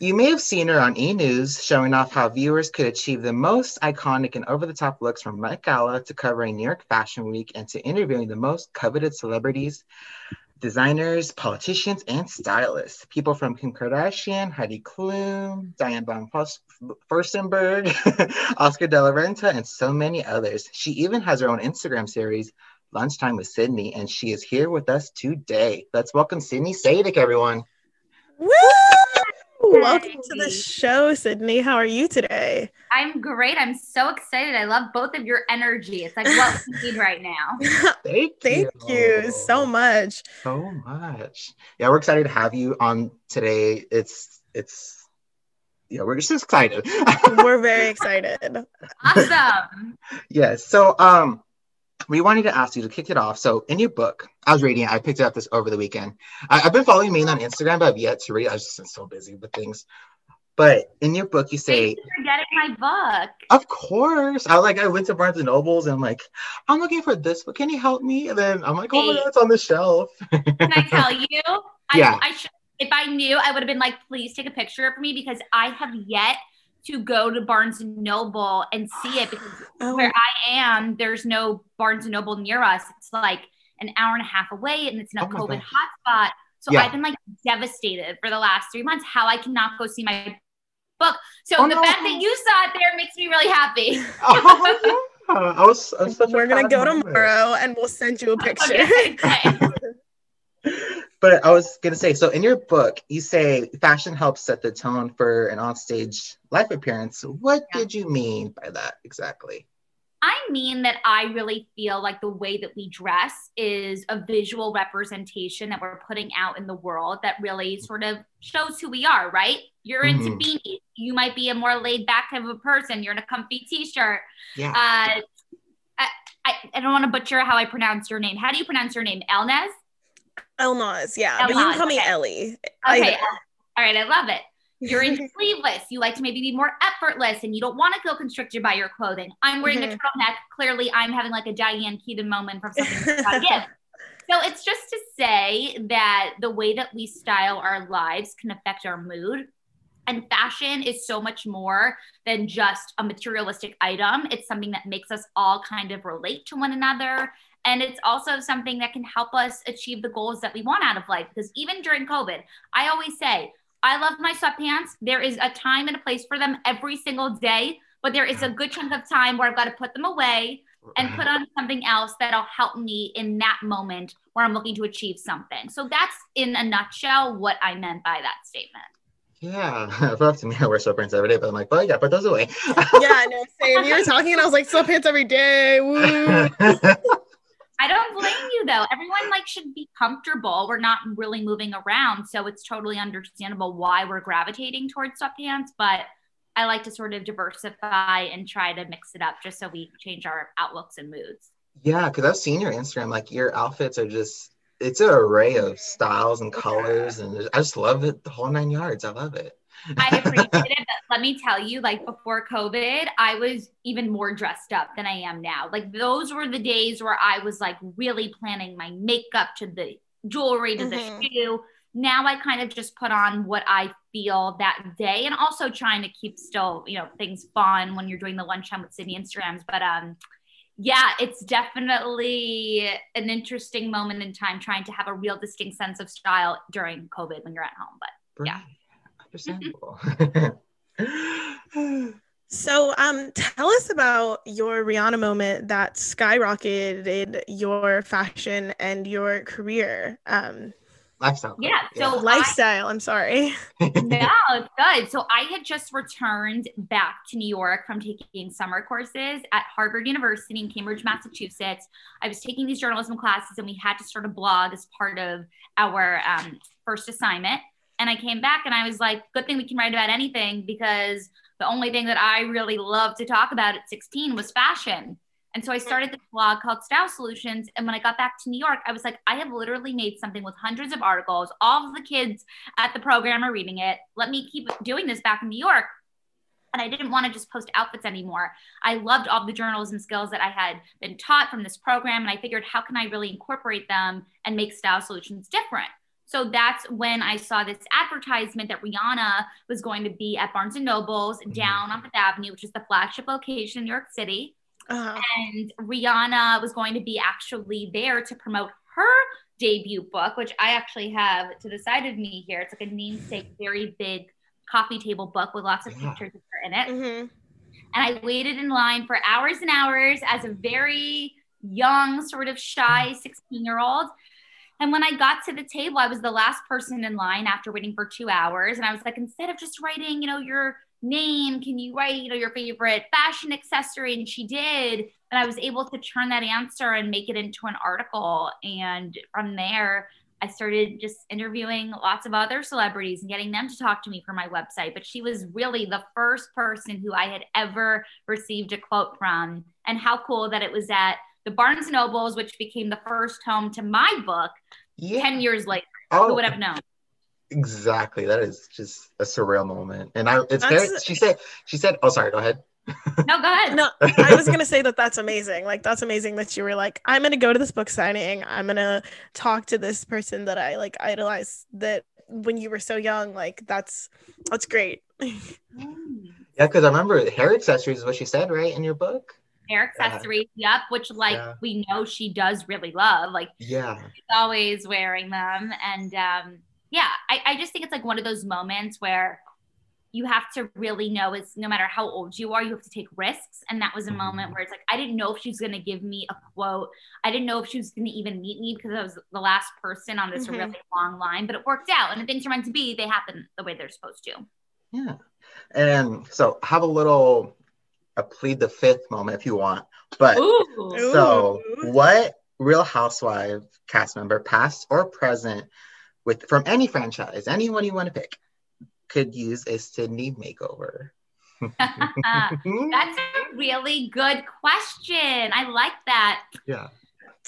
You may have seen her on E! News showing off how viewers could achieve the most iconic and over-the-top looks, from Met Gala to covering New York Fashion Week and to interviewing the most coveted celebrities, designers, politicians, and stylists. People from Kim Kardashian, Heidi Klum, Diane von Furstenberg, Oscar de la Renta, and so many others. She even has her own Instagram series, Lunchtime with Sydney, and she is here with us today. Let's welcome Sydney Sadick, everyone. Woo! Welcome to the show, Sydney. How are you today? I'm great. I'm so excited. I love both of your energy. It's like what we need right now. Thank, Thank you. you so much. So much. Yeah, we're excited to have you on today. It's, it's, yeah, we're just excited. We're very excited. Awesome. Yes. Yeah, so, um, we wanted to ask you to kick it off. So in your book, I was reading it. I picked it up this over the weekend. I, I've been following Maine on Instagram, but I've yet to read it. I've just been so busy with things. But in your book, you say... Thank you for getting my book. Of course. I like. I went to Barnes and Noble's and I'm like, I'm looking for this book. Can you help me? And then I'm like, oh, no, it's on the shelf. Can I tell you? I, yeah. I should, if I knew, I would have been like, please take a picture for me, because I have yet... to go to Barnes and Noble and see it, because oh. where I am, there's no Barnes and Noble near us. It's like an hour and a half away, and it's in a oh COVID hotspot. So yeah. I've been like devastated for the last three months how I cannot go see my book. So oh, the no. fact that you saw it there makes me really happy. Oh, yeah. I was, I was such We're gonna go tomorrow, and we'll send you a picture. Okay, okay. But I was going to say, so in your book, you say fashion helps set the tone for an onstage life appearance. What yeah. did you mean by that exactly? I mean that I really feel like the way that we dress is a visual representation that we're putting out in the world that really sort of shows who we are, right? You're mm-hmm. into beanies. You might be a more laid back type of a person. You're in a comfy t-shirt. Yeah. Uh, I, I, I don't want to butcher how I pronounce your name. How do you pronounce your name? Elnazgh? Elnazgh, yeah. Elnazgh. But you can call me okay. Ellie. Okay. Uh, all right. I love it. You're into sleeveless. You like to maybe be more effortless and you don't want to feel constricted by your clothing. I'm wearing mm-hmm. a turtleneck. Clearly, I'm having like a Diane Keaton moment from something that I give. So it's just to say that the way that we style our lives can affect our mood. And fashion is so much more than just a materialistic item. It's something that makes us all kind of relate to one another. And it's also something that can help us achieve the goals that we want out of life. Because even during COVID, I always say, I love my sweatpants. There is a time and a place for them every single day, but there is a good chunk of time where I've got to put them away and put on something else that'll help me in that moment where I'm looking to achieve something. So that's in a nutshell what I meant by that statement. Yeah, I love to me. I wear sweatpants every day, but I'm like, well, yeah, put those away. Yeah, no, same. You were talking and I was like, sweatpants every day. Woo. I don't blame you though. Everyone like should be comfortable. We're not really moving around. So it's totally understandable why we're gravitating towards sweatpants, but I like to sort of diversify and try to mix it up just so we change our outlooks and moods. Yeah. Cause I've seen your Instagram, like your outfits are just, it's an array of styles and colors. And I just love it. The whole nine yards. I love it. I appreciate it. But let me tell you, like before COVID, I was even more dressed up than I am now. Like those were the days where I was like really planning my makeup to the jewelry to mm-hmm. the shoe. Now I kind of just put on what I feel that day and also trying to keep still, you know, things fun when you're doing the Lunchtime with Sydney Instagrams. But um, yeah, it's definitely an interesting moment in time trying to have a real distinct sense of style during COVID when you're at home. But yeah. So um tell us about your Rihanna moment that skyrocketed your fashion and your career um lifestyle yeah so yeah. lifestyle I, I'm sorry no it's good. So I had just returned back to New York from taking summer courses at Harvard University in Cambridge, Massachusetts. I was taking these journalism classes and we had to start a blog as part of our um first assignment. And I came back and I was like, good thing we can write about anything because the only thing that I really loved to talk about at sixteen was fashion. And so I started this blog called Style Solutions. And when I got back to New York, I was like, I have literally made something with hundreds of articles. All of the kids at the program are reading it. Let me keep doing this back in New York. And I didn't want to just post outfits anymore. I loved all the journalism skills that I had been taught from this program. And I figured, how can I really incorporate them and make Style Solutions different? So that's when I saw this advertisement that Rihanna was going to be at Barnes and Noble's down on Fifth Avenue, which is the flagship location in New York City. Uh-huh. And Rihanna was going to be actually there to promote her debut book, which I actually have to the side of me here. It's like a namesake, very big coffee table book with lots of pictures of her in it. Mm-hmm. And I waited in line for hours and hours as a very young, sort of shy sixteen-year-old. And when I got to the table, I was the last person in line after waiting for two hours. And I was like, instead of just writing, you know, your name, can you write, you know, your favorite fashion accessory? And she did. And I was able to turn that answer and make it into an article. And from there, I started just interviewing lots of other celebrities and getting them to talk to me for my website. But she was really the first person who I had ever received a quote from. And how cool that it was at the Barnes and Noble's, which became the first home to my book yeah. ten years later. Oh, who would have known? Exactly. That is just a surreal moment. And I, it's very, she said, she said, oh, sorry, go ahead. No, go ahead. No, I was going to say that that's amazing. Like, that's amazing that you were like, I'm going to go to this book signing. I'm going to talk to this person that I like idolized that when you were so young. Like, that's, that's great. Yeah. Cause I remember hair accessories is what she said, right? In your book. Hair accessories, yeah. Yep, which like yeah. we know she does really love. Like yeah. she's always wearing them. And um, yeah, I, I just think it's like one of those moments where you have to really know is no matter how old you are, you have to take risks. And that was a moment where it's like, I didn't know if she was going to give me a quote. I didn't know if she was going to even meet me because I was the last person on this mm-hmm. really long line, but it worked out. And if things are meant to be, they happen the way they're supposed to. Yeah. And so have a little... a plead the fifth moment if you want. But Ooh. so what Real Housewives cast member, past or present, with from any franchise, anyone you want to pick, could use a Sydney makeover? That's a really good question. I like that. Yeah.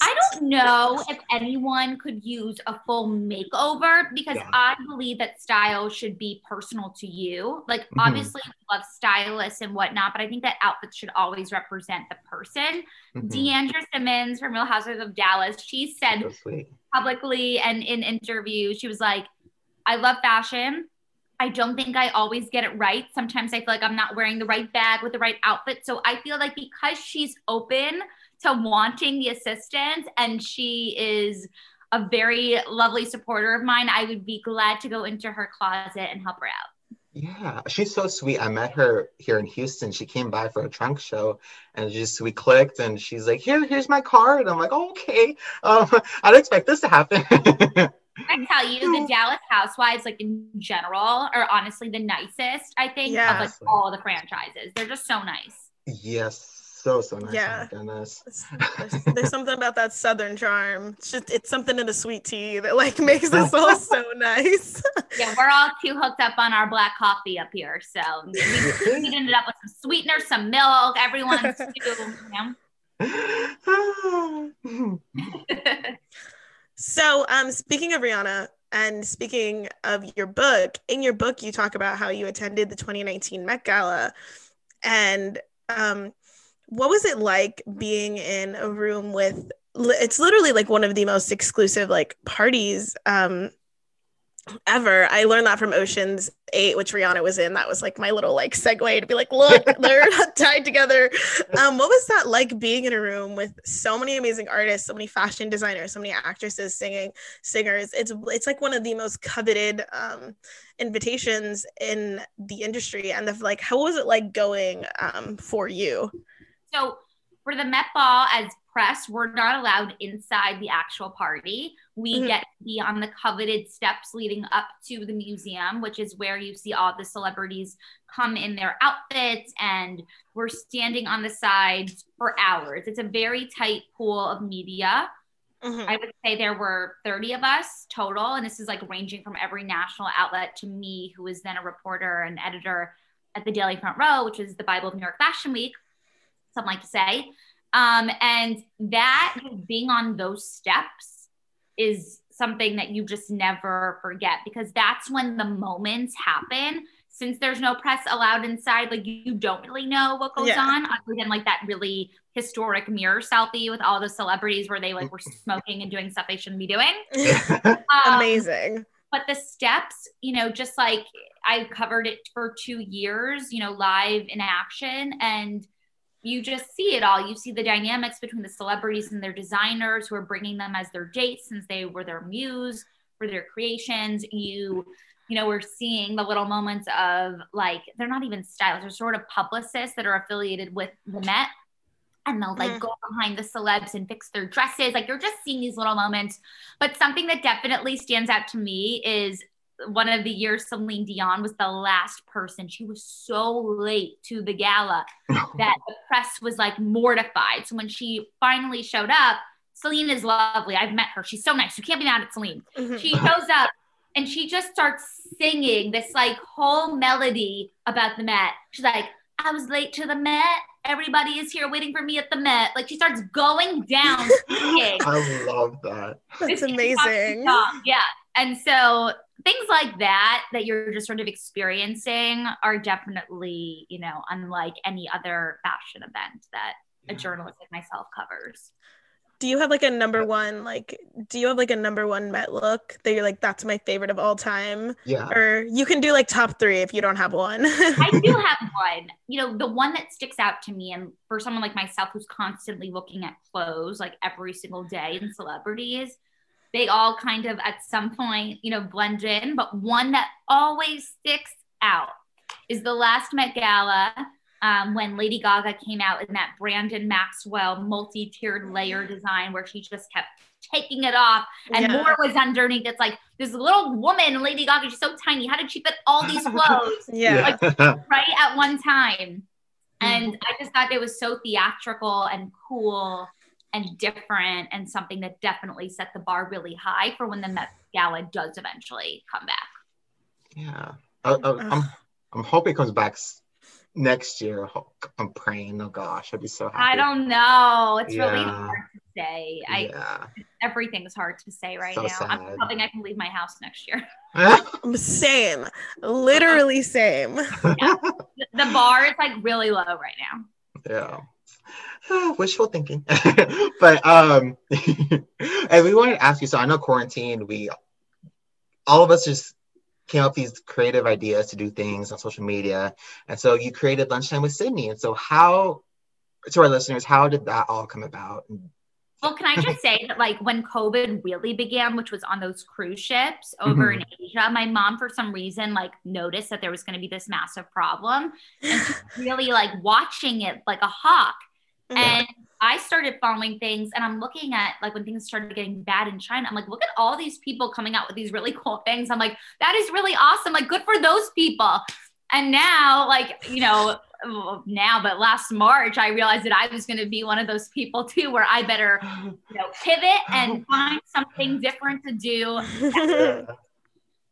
I don't know if anyone could use a full makeover because yeah. I believe that style should be personal to you. Like, mm-hmm. obviously, we love stylists and whatnot, but I think that outfits should always represent the person. Mm-hmm. D'Andra Simmons from Real Housewives of Dallas, she said so publicly and in interviews, she was like, I love fashion. I don't think I always get it right. Sometimes I feel like I'm not wearing the right bag with the right outfit. So I feel like because she's open to wanting the assistance, and she is a very lovely supporter of mine, I would be glad to go into her closet and help her out. Yeah, she's so sweet. I met her here in Houston. She came by for a trunk show, and just we clicked, and she's like, "Here, here's my card." I'm like, oh, "Okay, um, I didn't expect this to happen." I tell you, the Dallas Housewives, like in general, are honestly the nicest. I think yeah. of like all the franchises, they're just so nice. Yes. So, so nice. Yeah. Oh, goodness. There's, there's something about that Southern charm. It's just, it's something in the sweet tea that like makes us all so nice. Yeah, we're all too hooked up on our black coffee up here. So we, we ended up with some sweetener, some milk. Everyone's too, you know. So um, speaking of Rihanna, and speaking of your book, in your book, you talk about how you attended the twenty nineteen Met Gala, and um, what was it like being in a room with, it's literally like one of the most exclusive like parties um, ever. I learned that from Ocean's eight, which Rihanna was in. That was like my little like segue to be like, look, they're not tied together. Um, what was that like being in a room with so many amazing artists, so many fashion designers, so many actresses, singing singers? It's, it's like one of the most coveted um, invitations in the industry. And the, like, how was it like going um, for you? So for the Met Ball, as press, we're not allowed inside the actual party. We mm-hmm. get to be on the coveted steps leading up to the museum, which is where you see all the celebrities come in their outfits, and we're standing on the side for hours. It's a very tight pool of media. Mm-hmm. I would say there were thirty of us total, and this is like ranging from every national outlet to me, who was then a reporter and editor at the Daily Front Row, which is the Bible of New York Fashion Week. Some like to say, um, and that being on those steps is something that you just never forget, because that's when the moments happen. Since there's no press allowed inside, like you don't really know what goes yeah. on, other than like that really historic mirror selfie with all the celebrities where they like were smoking and doing stuff they shouldn't be doing. um, Amazing. But the steps, you know, just like I covered it for two years, you know, live in action, and you just see it all. You see the dynamics between the celebrities and their designers who are bringing them as their dates, since they were their muse for their creations. You, you know, we're seeing the little moments of like, they're not even stylists, they're sort of publicists that are affiliated with the Met, and they'll like mm. go behind the celebs and fix their dresses. Like you're just seeing these little moments. But something that definitely stands out to me is one of the years Celine Dion was the last person. She was so late to the gala that the press was like mortified. So when she finally showed up, Celine is lovely. I've met her. She's so nice. You can't be mad at Celine. Mm-hmm. She shows up and she just starts singing this like whole melody about the Met. She's like, I was late to the Met. Everybody is here waiting for me at the Met. Like she starts going down. Singing. I love that. That's amazing. Yeah. And so things like that, that you're just sort of experiencing, are definitely, you know, unlike any other fashion event that yeah. a journalist like myself covers. Do you have like a number one, like, do you have like a number one Met look that you're like, that's my favorite of all time? Yeah. Or you can do like top three if you don't have one. I do have one. You know, the one that sticks out to me, and for someone like myself who's constantly looking at clothes like every single day and celebrities, they all kind of at some point, you know, blend in. But one that always sticks out is the last Met Gala um, when Lady Gaga came out in that Brandon Maxwell multi-tiered layer design where she just kept taking it off and yeah. more was underneath. It's like this little woman, Lady Gaga, she's so tiny. How did she fit all these clothes yeah. like, right at one time? And I just thought it was so theatrical and cool and different and something that definitely set the bar really high for when the Met Gala does eventually come back. Yeah. I, I, I'm, I'm hoping it comes back next year. I'm praying. Oh, gosh. I'd be so happy. I don't know. It's yeah. really hard to say. I, yeah. Everything's hard to say right so now. Sad. I'm hoping I can leave my house next year. Same. Literally same. Yeah. The bar is like really low right now. Yeah. Oh, wishful thinking. But um and we wanted to ask you, so I know quarantine, we all of us just came up with these creative ideas to do things on social media. And so you created Lunchtime with Sydney. And so how, to our listeners, how did that all come about? Well, can I just say that like when COVID really began, which was on those cruise ships over mm-hmm. in Asia, my mom, for some reason, like noticed that there was going to be this massive problem and she was really like watching it like a hawk. Mm-hmm. And I started following things and I'm looking at like when things started getting bad in China, I'm like, look at all these people coming out with these really cool things. I'm like, that is really awesome. Like good for those people. And now like, you know, now, but last March, I realized that I was going to be one of those people too, where I better, you know, pivot and find something different to do.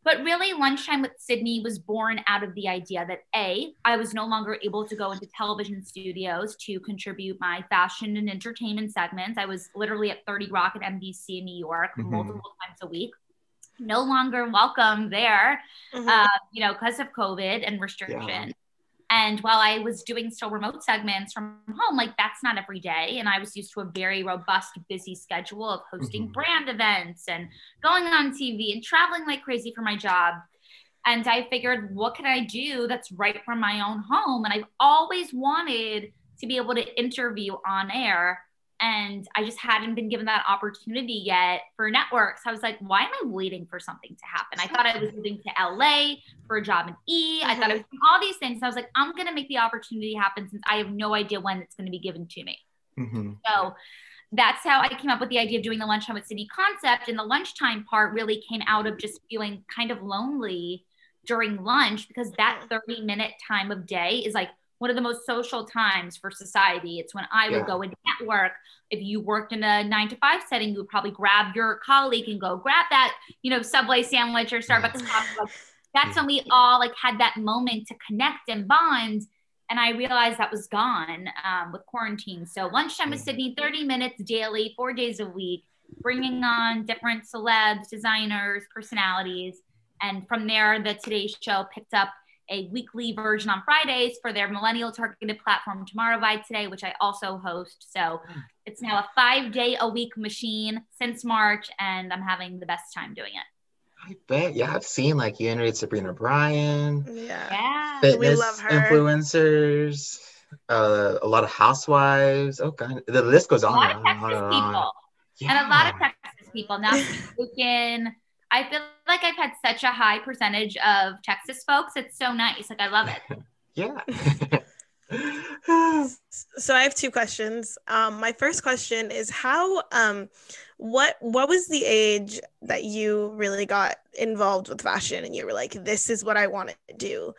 But really, Lunchtime with Sydney was born out of the idea that A, I was no longer able to go into television studios to contribute my fashion and entertainment segments. I was literally at thirty Rock at N B C in New York mm-hmm. multiple times a week. No longer welcome there, mm-hmm. uh, you know, because of COVID and restrictions. Yeah. And while I was doing still remote segments from home, like that's not every day. And I was used to a very robust, busy schedule of hosting mm-hmm. brand events and going on T V and traveling like crazy for my job. And I figured, what can I do that's right from my own home? And I've always wanted to be able to interview on air. And I just hadn't been given that opportunity yet for networks. I was like, why am I waiting for something to happen? I thought I was moving to L A for a job in E! Mm-hmm. I thought I was doing all these things. I was like, I'm going to make the opportunity happen since I have no idea when it's going to be given to me. Mm-hmm. So that's how I came up with the idea of doing the Lunchtime with Sydney concept. And the lunchtime part really came out of just feeling kind of lonely during lunch, because that thirty minute time of day is like one of the most social times for society. It's when I would yeah. go and network. If you worked in a nine to five setting, you would probably grab your colleague and go grab that, you know, Subway sandwich or Starbucks coffee. That's when we all like had that moment to connect and bond. And I realized that was gone um, with quarantine. So Lunchtime with Sydney, thirty minutes daily, four days a week, bringing on different celebs, designers, personalities. And from there, the Today Show picked up a weekly version on Fridays for their millennial targeted platform, Tomorrow by Today, which I also host. So it's now a five day a week machine since March, and I'm having the best time doing it. I bet. Yeah, I've seen like you interviewed Sabrina Bryan. Yeah. Fitness we love her. Influencers, uh, a lot of housewives. Oh God, the list goes on. A lot of Texas on, on, on, people. Yeah. And a lot of Texas people. Now we can... I feel like I've had such a high percentage of Texas folks. It's so nice. Like, I love it. Yeah. So I have two questions. Um, my first question is how, um, what, what was the age that you really got involved with fashion and you were like, this is what I want to do?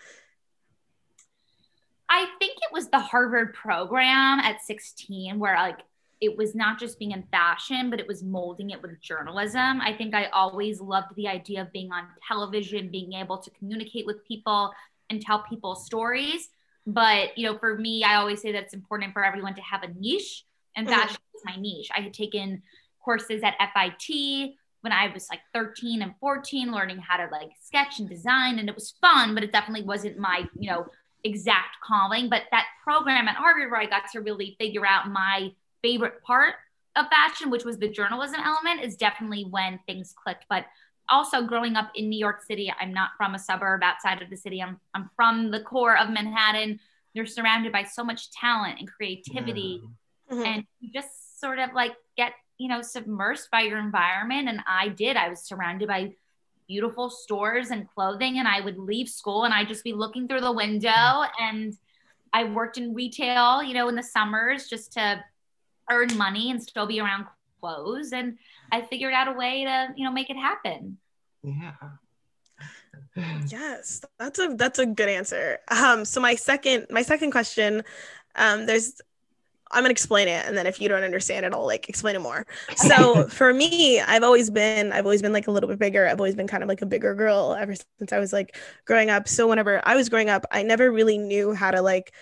I think it was the Harvard program at sixteen where like, it was not just being in fashion, but it was molding it with journalism. I think I always loved the idea of being on television, being able to communicate with people and tell people stories. But, you know, for me, I always say that it's important for everyone to have a niche, and fashion was my niche. I had taken courses at F I T when I was like thirteen and fourteen, learning how to like sketch and design, and it was fun, but it definitely wasn't my, you know, exact calling. But that program at Harvard where I got to really figure out my favorite part of fashion, which was the journalism element, is definitely when things clicked. But also growing up in New York City, I'm not from a suburb outside of the city. I'm I'm from the core of Manhattan. You're surrounded by so much talent and creativity. Mm-hmm. And you just sort of like get, you know, submersed by your environment. And I did. I was surrounded by beautiful stores and clothing. And I would leave school and I'd just be looking through the window. And I worked in retail, you know, in the summers just to earn money and still be around clothes. And I figured out a way to, you know, make it happen. Yeah. Yes, that's a, that's a good answer. Um, so my second, my second question um, there's, I'm going to explain it. And then if you don't understand it, I'll like explain it more. So for me, I've always been, I've always been like a little bit bigger. I've always been kind of like a bigger girl ever since I was like growing up. So whenever I was growing up, I never really knew how to like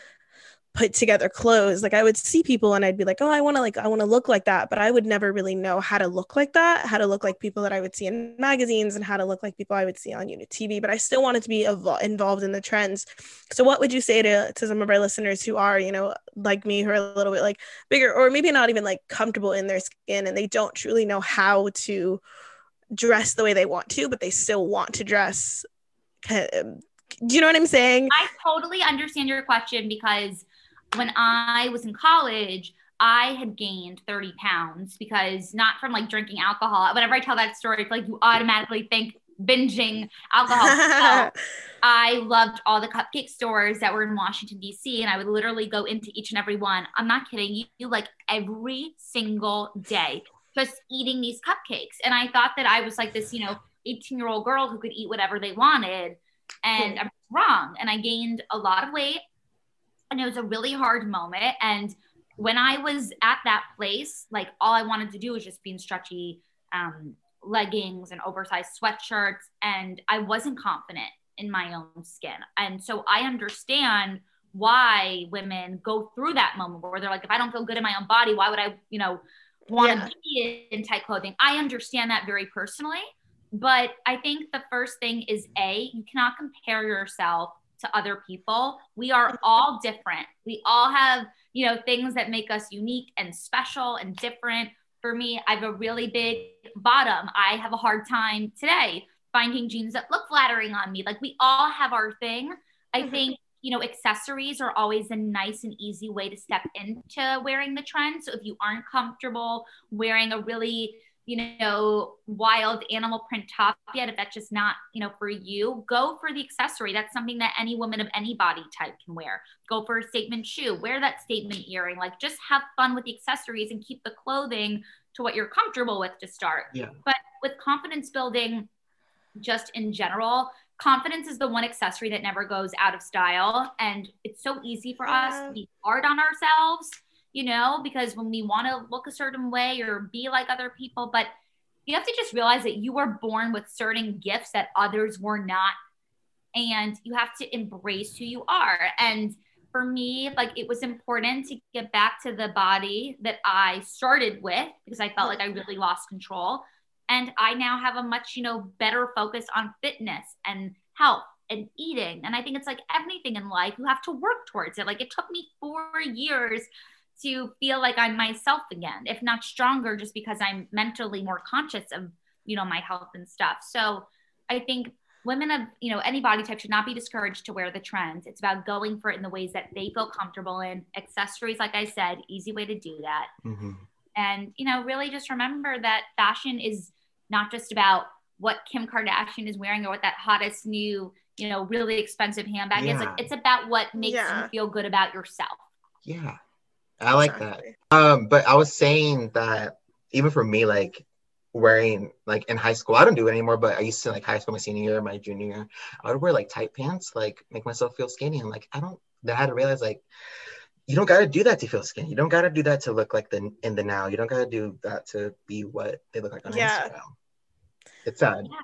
put together clothes. Like I would see people and I'd be like, oh, I want to like, I want to look like that. But I would never really know how to look like that, how to look like people that I would see in magazines and how to look like people I would see on, you know, T V. But I still wanted to be evol- involved in the trends. So what would you say to, to some of our listeners who are, you know, like me, who are a little bit like bigger or maybe not even like comfortable in their skin and they don't truly know how to dress the way they want to, but they still want to dress? Do you know what I'm saying? I totally understand your question because when I was in college, I had gained thirty pounds because not from like drinking alcohol. Whenever I tell that story, it's like you automatically think binging alcohol. So I loved all the cupcake stores that were in Washington, D C, and I would literally go into each and every one. I'm not kidding you, you like every single day, just eating these cupcakes. And I thought that I was like this, you know, eighteen year old girl who could eat whatever they wanted. And I was wrong. And I gained a lot of weight. And it was a really hard moment. And when I was at that place, like all I wanted to do was just be in stretchy um, leggings and oversized sweatshirts. And I wasn't confident in my own skin. And so I understand why women go through that moment where they're like, if I don't feel good in my own body, why would I, you know, want to yeah. be in tight clothing? I understand that very personally. But I think the first thing is A, you cannot compare yourself to other people. We are all different. We all have, you know, things that make us unique and special and different. For me, I have a really big bottom. I have a hard time today finding jeans that look flattering on me. Like we all have our thing. I mm-hmm. think, you know, accessories are always a nice and easy way to step into wearing the trend. So if you aren't comfortable wearing a really, you know, wild animal print top yet, if that's just not, you know, for you, go for the accessory. That's something that any woman of any body type can wear. Go for a statement shoe, wear that statement earring, like just have fun with the accessories and keep the clothing to what you're comfortable with to start. Yeah. But with confidence building, just in general, confidence is the one accessory that never goes out of style. And it's so easy for yeah. us to be hard on ourselves, you know, because when we want to look a certain way or be like other people, but you have to just realize that you were born with certain gifts that others were not. And you have to embrace who you are. And for me, like it was important to get back to the body that I started with because I felt like I really lost control. And I now have a much, you know, better focus on fitness and health and eating. And I think it's like everything in life, you have to work towards it. Like it took me four years to feel like I'm myself again, if not stronger, just because I'm mentally more conscious of, you know, my health and stuff. So I think women of, you know, any body type should not be discouraged to wear the trends. It's about going for it in the ways that they feel comfortable in. Accessories, like I said, easy way to do that. Mm-hmm. And, you know, really just remember that fashion is not just about what Kim Kardashian is wearing or what that hottest new, you know, really expensive handbag yeah. is. Like, it's about what makes yeah. you feel good about yourself. Yeah. I like exactly. that. Um, but I was saying that even for me, like wearing like in high school, I don't do it anymore, but I used to like high school, my senior year, my junior year, I would wear like tight pants, like make myself feel skinny. And like, I don't, I had to realize like, you don't got to do that to feel skinny. You don't got to do that to look like the in the now. You don't got to do that to be what they look like on yeah. Instagram. It's sad. Yeah.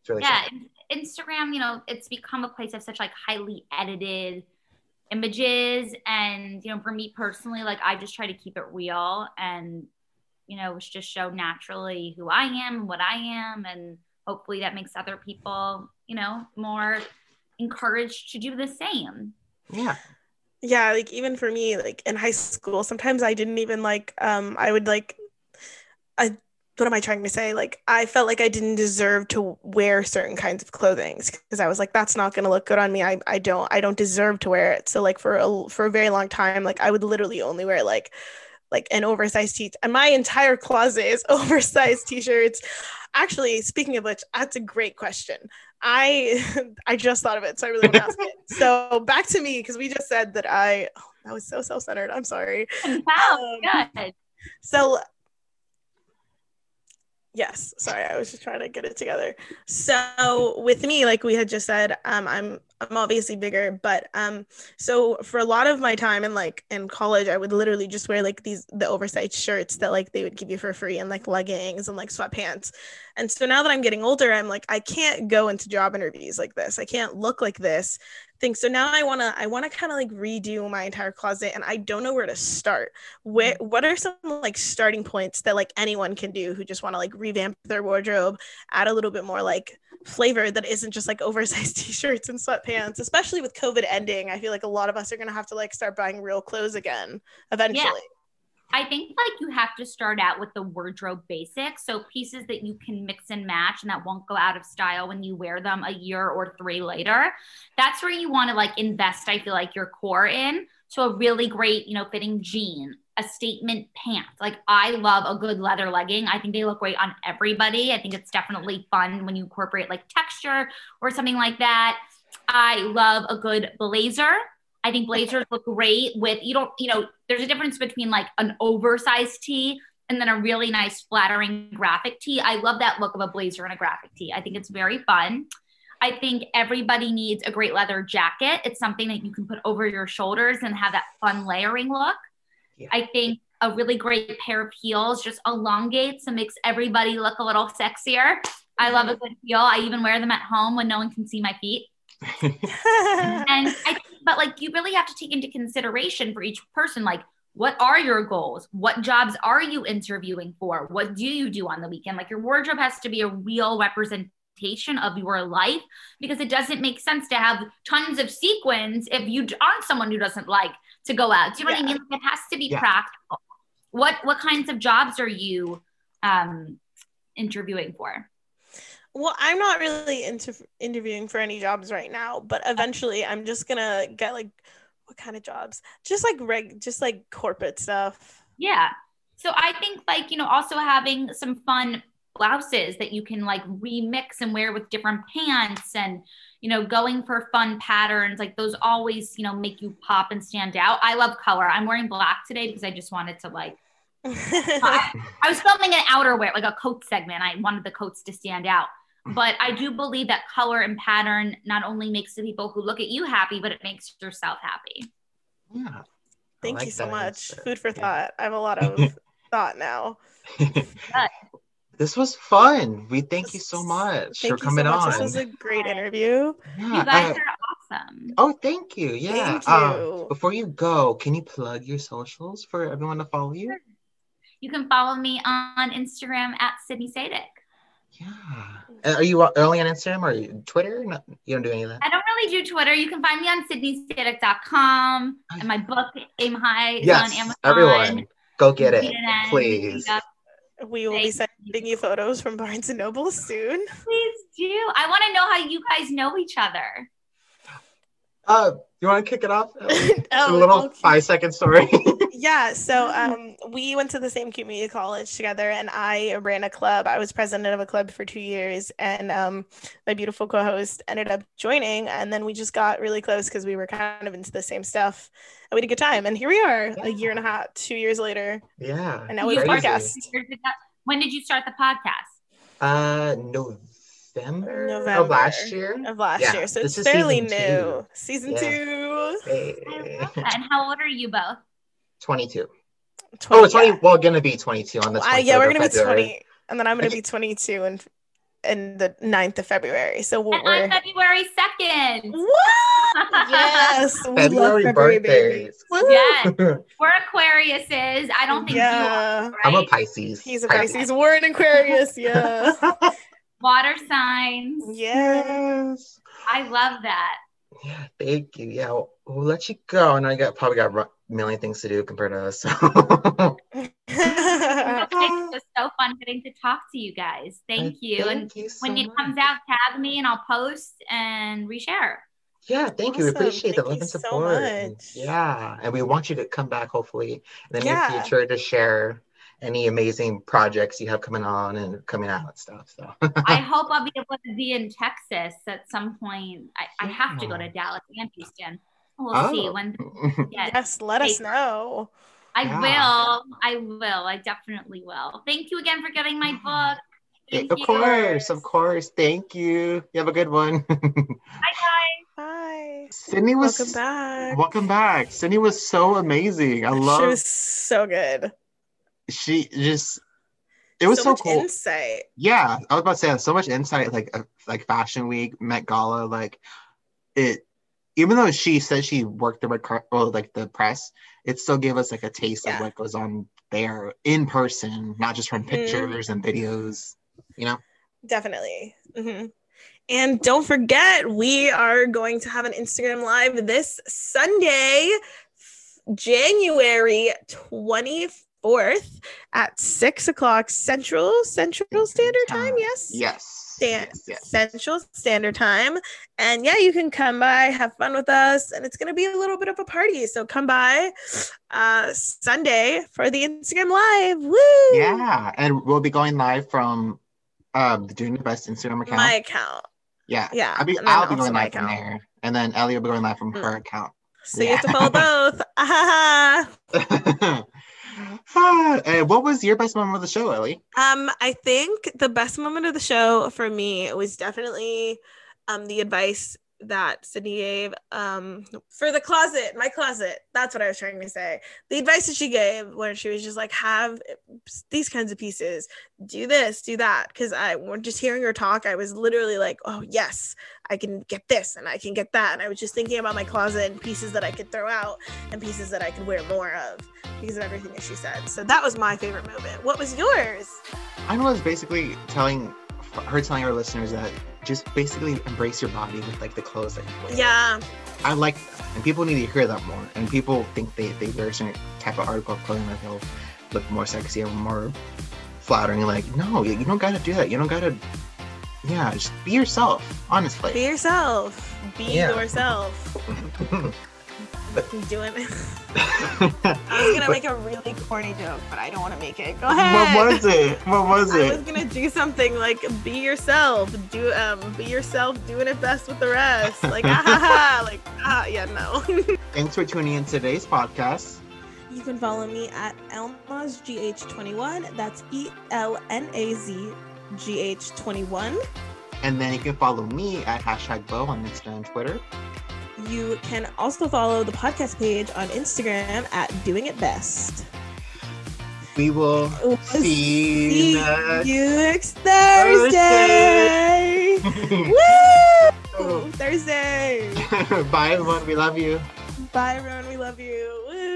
It's really yeah. sad. Instagram, you know, it's become a place of such like highly edited images. And, you know, for me personally, like I just try to keep it real and, you know, just show naturally who I am and what I am. And hopefully that makes other people, you know, more encouraged to do the same. Yeah. Yeah. Like even for me, like in high school, sometimes I didn't even like, um, I would like, I what am I trying to say? Like, I felt like I didn't deserve to wear certain kinds of clothing because I was like, that's not going to look good on me. I, I don't, I don't deserve to wear it. So like for a, for a very long time, like I would literally only wear like, like an oversized t-shirt, and my entire closet is oversized t-shirts. Actually, speaking of which, that's a great question. I, I just thought of it. So I really want to ask it. So back to me, cause we just said that I, oh, that was so self-centered. I'm sorry. Wow, um, good. So Yes. Sorry. I was just trying to get it together. So with me, like we had just said, um, I'm, I'm obviously bigger, but um, so for a lot of my time in like in college, I would literally just wear like these the oversized shirts that like they would give you for free, and like leggings and like sweatpants. And so now that I'm getting older, I'm like, I can't go into job interviews like this. I can't look like this thing. So now I wanna I wanna kind of like redo my entire closet, and I don't know where to start. Where what are some like starting points that like anyone can do who just want to like revamp their wardrobe, add a little bit more like flavor that isn't just like oversized t-shirts and sweatpants, especially with COVID ending? I feel like a lot of us are going to have to like start buying real clothes again eventually. Yeah. I think like you have to start out with the wardrobe basics. So pieces that you can mix and match and that won't go out of style when you wear them a year or three later. That's where you want to like invest, I feel like, your core in. So a really great, you know, fitting jean, a statement pant. Like I love a good leather legging. I think they look great on everybody. I think it's definitely fun when you incorporate like texture or something like that. I love a good blazer. I think blazers look great with, you don't, you know, there's a difference between like an oversized tee and then a really nice flattering graphic tee. I love that look of a blazer and a graphic tee. I think it's very fun. I think everybody needs a great leather jacket. It's something that you can put over your shoulders and have that fun layering look. Yeah. I think a really great pair of heels just elongates and makes everybody look a little sexier. I love a good heel. I even wear them at home when no one can see my feet. and I but like you really have to take into consideration for each person, like what are your goals? What jobs are you interviewing for? What do you do on the weekend? Like your wardrobe has to be a real representation of your life, because it doesn't make sense to have tons of sequins if you aren't someone who doesn't like to go out. Do you know yeah. what I mean? Like it has to be yeah. practical. What what kinds of jobs are you um, interviewing for? Well, I'm not really into interviewing for any jobs right now, but eventually I'm just gonna get like, what kind of jobs? Just like reg, just like corporate stuff. Yeah. So I think like, you know, also having some fun blouses that you can like remix and wear with different pants, and, you know, going for fun patterns, like those always, you know, make you pop and stand out. I love color. I'm wearing black today because I just wanted to like, I, I was filming an outerwear, like a coat segment. I wanted the coats to stand out. But I do believe that color and pattern not only makes the people who look at you happy, but it makes yourself happy. Yeah. Thank like you so much. Answer. Food for thought. Yeah. I have a lot of thought now. But, this was fun. We thank this, you so much for coming so much. on. This was a great interview. Yeah, you guys I, are awesome. Oh, thank you. Yeah. Thank you. Um, before you go, can you plug your socials for everyone to follow you? Sure. You can follow me on Instagram at Sydney Sadick. Yeah. Are you early on Instagram or Twitter? No, you don't do any of that? I don't really do Twitter. You can find me on sydney sadick dot com, and my book, Aim High, is yes, on Amazon. Everyone, go get it, C N N, please. We will Thank be sending you. you photos from Barnes and Noble soon. Please do. I want to know how you guys know each other. Uh, you want to kick it off? oh, a little okay. five-second story. Yeah, so um, we went to the same community college together, and I ran a club. I was president of a club for two years, and um, my beautiful co-host ended up joining, and then we just got really close because we were kind of into the same stuff, and we had a good time. And here we are, yeah. a year and a half, two years later. Yeah, and now we have a podcast. When did you start the podcast? Uh, no. November, November of last year. Of last yeah. year. So this it's fairly season new. Two. Season yeah. two. Hey. I love that. And how old are you both? twenty-two. twenty, oh, it's twenty. Yeah. Well, going to be twenty-two on the twenty-third uh, Yeah, we're going to be twenty. And then I'm going to be twenty-two in, in the ninth of February. So we're. And I'm February second. Woo! Yes. We February, love February birthdays. Woo! Yes. We're Aquariuses. I don't think yeah. you are. Right? I'm a Pisces. He's a Pisces. Pisces. We're an Aquarius. Yeah. Water signs. Yes. I love that. Yeah, thank you. Yeah, we'll, we'll let you go. And I got probably got a million things to do compared to us. So. It was so fun getting to talk to you guys. Thank you. Thank and you so when it much. comes out, tag me and I'll post and reshare. Yeah, thank awesome. you. We appreciate thank the love and support. So much. Yeah, and we want you to come back hopefully in the yeah. near future to share any amazing projects you have coming on and coming out and stuff. So I hope I'll be able to be in Texas at some point. I, yeah. I have to go to Dallas and Houston. We'll oh. see when. Yes, let us know. I yeah. will. I will. I definitely will. Thank you again for getting my book. Thank of you. course, of course. Thank you. You have a good one. Bye, guys. Hi. Sydney was welcome back. Welcome back. Sydney was so amazing. I love She was so good. She just it was so, so much cool. Insight. Yeah, I was about to say so much insight, like uh, like Fashion Week, Met Gala, like it. Even though she said she worked the red carpet, well, like the press, it still gave us like a taste yeah. of what goes on there in person, not just from pictures mm. and videos. You know, definitely. Mm-hmm. And don't forget, we are going to have an Instagram Live this Sunday, January twenty-fourth. fourth at six o'clock central central standard time, time. yes yes, Stan- yes, yes central standard time, and yeah, you can come by, have fun with us, and it's going to be a little bit of a party, so come by uh Sunday for the Instagram Live. Woo! Yeah, and we'll be going live from um the Doing the Best Instagram account, my account. Yeah, yeah, I'll be, I'll be going live account. From there, and then Ellie will be going live from mm. her account, so yeah. You have to follow both. Ah. Ah, and what was your best moment of the show, Ellie? Um, I think the best moment of the show for me was definitely um the advice that Sydney gave um for the closet, my closet. That's what I was trying to say. The advice that she gave, where she was just like, have these kinds of pieces, do this, do that. Because I, just hearing her talk, I was literally like, oh yes, I can get this and I can get that. And I was just thinking about my closet and pieces that I could throw out and pieces that I could wear more of because of everything that she said. So that was my favorite moment. What was yours? I was basically telling her telling our listeners that just basically embrace your body with like the clothes that you wear. Yeah. I like that. And people need to hear that more. And people think they, they wear a certain type of article of clothing that they'll look more sexy or more flattering. Like, no, you, you don't gotta do that. You don't gotta, yeah, just be yourself, honestly. Be yourself. Be yeah. yourself. Do it. I was gonna make a really corny joke, but I don't want to make it. Go ahead. What was it? What was it? I was gonna do something like be yourself, do um, be yourself, doing it best with the rest. Like, ah, ha, ha. Like, ah, yeah, no. Thanks for tuning in to today's podcast. You can follow me at Elnazgh twenty-one. That's E L N A Z G H twenty-one. And then you can follow me at hashtag Bo on Instagram and Twitter. You can also follow the podcast page on Instagram at Doing It Best. We will we'll see, see you next, you next Thursday. Thursday. Woo! Thursday. Bye, everyone. We love you. Bye, everyone. We love you. Woo!